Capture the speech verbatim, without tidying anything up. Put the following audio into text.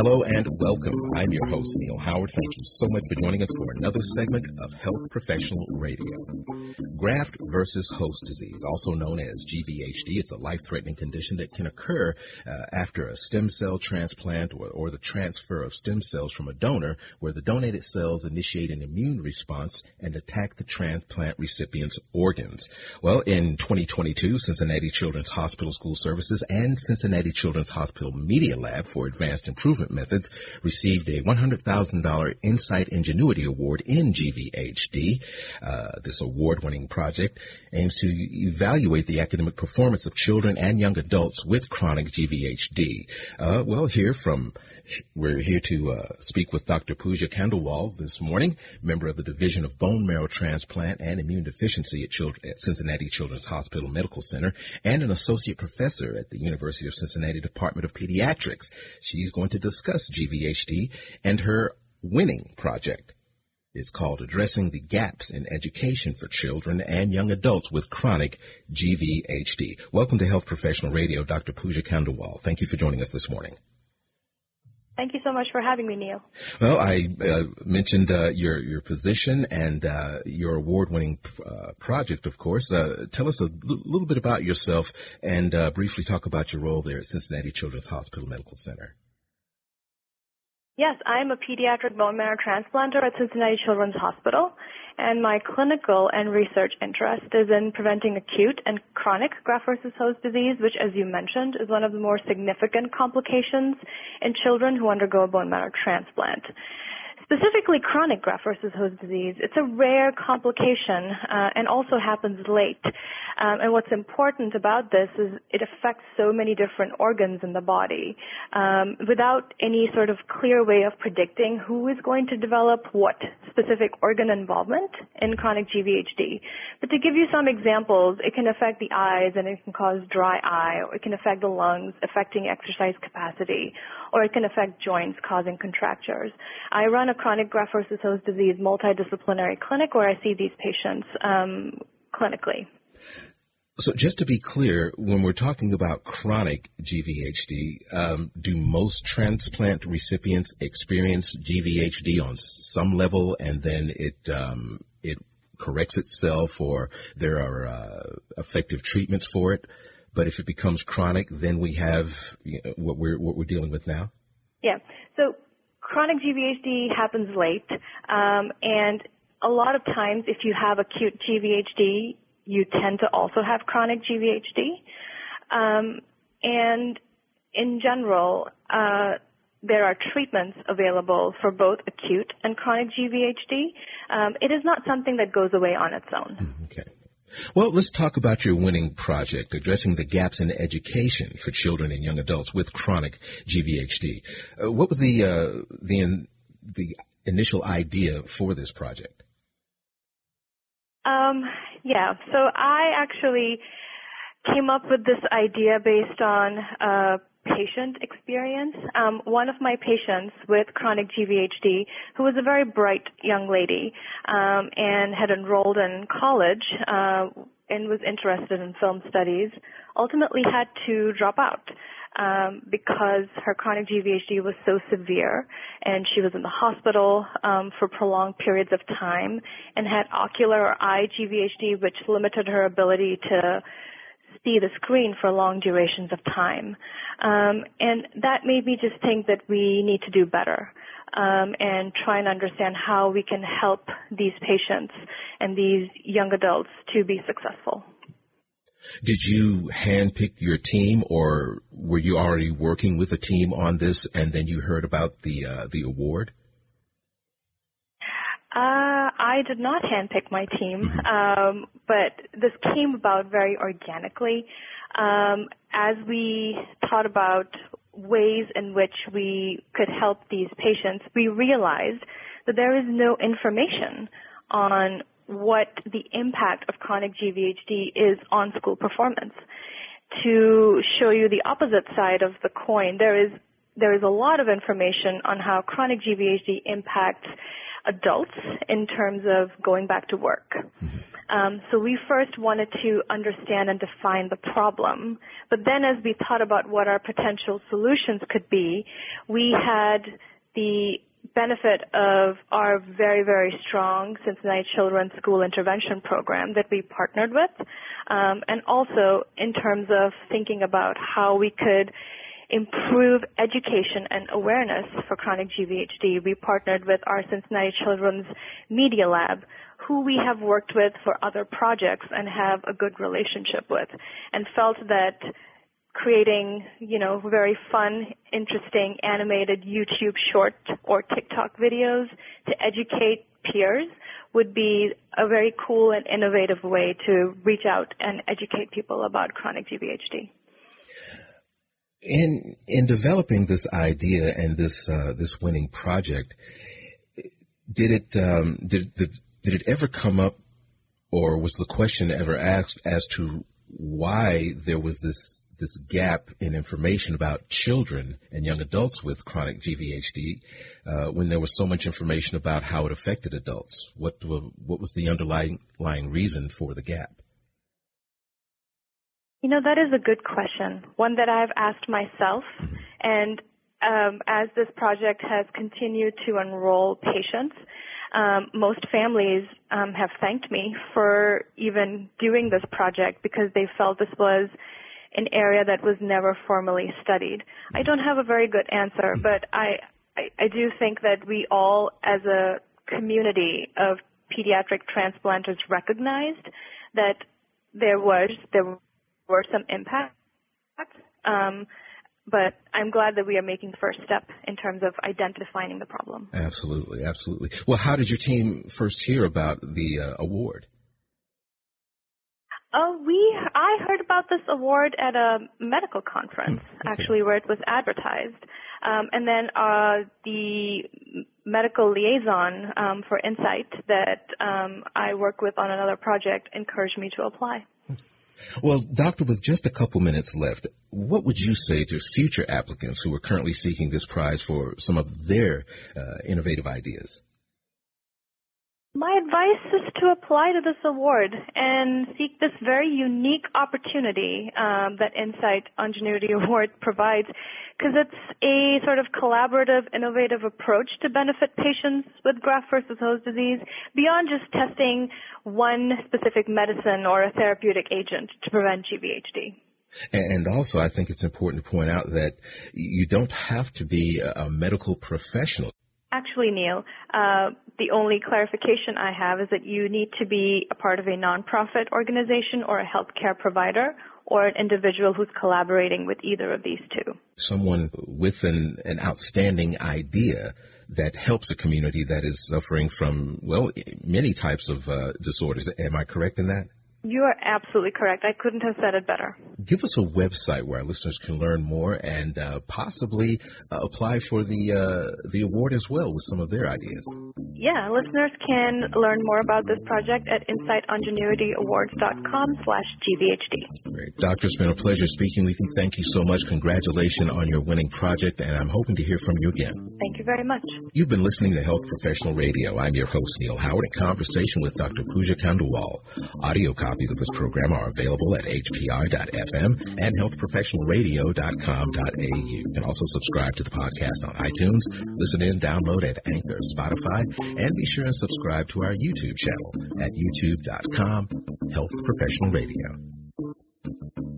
Hello and welcome. I'm your host, Neil Howard. Thank you so much for joining us for another segment of Health Professional Radio. Graft versus host disease, also known as G V H D, it's a life-threatening condition that can occur uh, after a stem cell transplant or, or the transfer of stem cells from a donor, where the donated cells initiate an immune response and attack the transplant recipient's organs. Well, in twenty twenty-two, Cincinnati Children's Hospital School Services and Cincinnati Children's Hospital MediaLab for Advanced Improvement Methods received a one hundred thousand dollars Incyte Ingenuity Award in G V H D. Uh, this award-winning project aims to evaluate the academic performance of children and young adults with chronic G V H D. Uh, well, here from we're here to uh, speak with Doctor Pooja Khandelwal this morning, member of the Division of Bone Marrow Transplant and Immune Deficiency at, Chil- at Cincinnati Children's Hospital Medical Center, and an associate professor at the University of Cincinnati Department of Pediatrics. She's going to discuss G V H D and her winning project. It's called Addressing the Gaps in Education for Children and Young Adults with Chronic G V H D. Welcome to Health Professional Radio, Doctor Pooja Khandelwal. Thank you for joining us this morning. Thank you so much for having me, Neil. Well, I uh, mentioned uh, your your position and uh, your award-winning uh, project, of course. Uh, tell us a l- little bit about yourself and uh, briefly talk about your role there at Cincinnati Children's Hospital Medical Center. Yes, I'm a pediatric bone marrow transplanter at Cincinnati Children's Hospital, and my clinical and research interest is in preventing acute and chronic graft-versus-host disease, which, as you mentioned, is one of the more significant complications in children who undergo a bone marrow transplant. Specifically, chronic graft-versus-host disease, it's a rare complication uh, and also happens late. Um, and what's important about this is it affects so many different organs in the body um, without any sort of clear way of predicting who is going to develop what specific organ involvement in chronic G V H D. But to give you some examples, it can affect the eyes and it can cause dry eye, or it can affect the lungs, affecting exercise capacity, or it can affect joints, causing contractures. I run a chronic graft-versus-host disease multidisciplinary clinic where I see these patients um, clinically. So just to be clear, when we're talking about chronic G V H D, um, do most transplant recipients experience G V H D on some level and then it um, it corrects itself, or there are uh, effective treatments for it? But if it becomes chronic, then we have you know, what we're what we're dealing with now? Yeah. So chronic G V H D happens late, um, and a lot of times if you have acute G V H D, you tend to also have chronic G V H D. Um, and in general, uh, there are treatments available for both acute and chronic G V H D. Um, it is not something that goes away on its own. Okay. Well, let's talk about your winning project, Addressing the Gaps in Education for Children and Young Adults with Chronic G V H D. Uh, what was the, uh, the, in, the initial idea for this project? Um, yeah, so I actually came up with this idea based on uh, patient experience. Um, one of my patients with chronic G V H D, who was a very bright young lady um, and had enrolled in college uh, and was interested in film studies, ultimately had to drop out um, because her chronic G V H D was so severe, and she was in the hospital um, for prolonged periods of time and had ocular or eye G V H D, which limited her ability to see the screen for long durations of time. Um, and that made me just think that we need to do better um, and try and understand how we can help these patients and these young adults to be successful. Did you handpick your team, or were you already working with a team on this and then you heard about the uh, the award? Uh, I did not handpick my team, um, but this came about very organically. Um, as we thought about ways in which we could help these patients, we realized that there is no information on what the impact of chronic G V H D is on school performance. To show you the opposite side of the coin, there is there is a lot of information on how chronic G V H D impacts adults in terms of going back to work. Um, so we first wanted to understand and define the problem. But then as we thought about what our potential solutions could be, we had the benefit of our very, very strong Cincinnati Children's School Intervention Program that we partnered with, um, and also in terms of thinking about how we could improve education and awareness for chronic G V H D. We partnered with our Cincinnati Children's Media Lab, who we have worked with for other projects and have a good relationship with, and felt that creating, you know, very fun, interesting, animated YouTube short or TikTok videos to educate peers would be a very cool and innovative way to reach out and educate people about chronic G V H D. In in developing this idea and this uh, this winning project, did it um, did, did did it ever come up, or was the question ever asked as to why there was this this gap in information about children and young adults with chronic G V H D, uh, when there was so much information about how it affected adults? What what was the underlying reason for the gap? You know, that is a good question, one that I've asked myself. Mm-hmm. And um, as this project has continued to enroll patients, um, most families um, have thanked me for even doing this project because they felt this was an area that was never formally studied. I don't have a very good answer, but I, I, I do think that we all as a community of pediatric transplanters recognized that there was, there were some impacts, um, but I'm glad that we are making the first step in terms of identifying the problem. Absolutely, absolutely. Well, how did your team first hear about the uh, award? Oh, we, I heard about this award at a medical conference, okay. actually, where it was advertised. Um, and then uh, the medical liaison um, for Incyte that um, I work with on another project encouraged me to apply. Well, doctor, with just a couple minutes left, what would you say to future applicants who are currently seeking this prize for some of their uh, innovative ideas? My advice is to apply to this award and seek this very unique opportunity um, that Incyte Ingenuity Award provides, because it's a sort of collaborative, innovative approach to benefit patients with graft-versus-host disease beyond just testing one specific medicine or a therapeutic agent to prevent G V H D. And also, I think it's important to point out that you don't have to be a medical professional. Actually, Neil, uh, the only clarification I have is that you need to be a part of a nonprofit organization or a healthcare provider or an individual who's collaborating with either of these two. Someone with an, an outstanding idea that helps a community that is suffering from, well, many types of uh, disorders. Am I correct in that? You are absolutely correct. I couldn't have said it better. Give us a website where our listeners can learn more and uh, possibly uh, apply for the uh, the award as well with some of their ideas. Yeah, listeners can learn more about this project at Incyte Ingenuity Awards dot com slash G V H D. Great. Doctor, it's been a pleasure speaking with you. Thank you so much. Congratulations on your winning project, and I'm hoping to hear from you again. Thank you very much. You've been listening to Health Professional Radio. I'm your host, Neil Howard, in conversation with Doctor Pooja Khandelwal. Audio copies of this program are available at H P R dot F M and health professional radio dot com dot A U. You can also subscribe to the podcast on iTunes, listen in, download at Anchor, Spotify, and be sure and subscribe to our YouTube channel at youtube dot com, Health Professional Radio.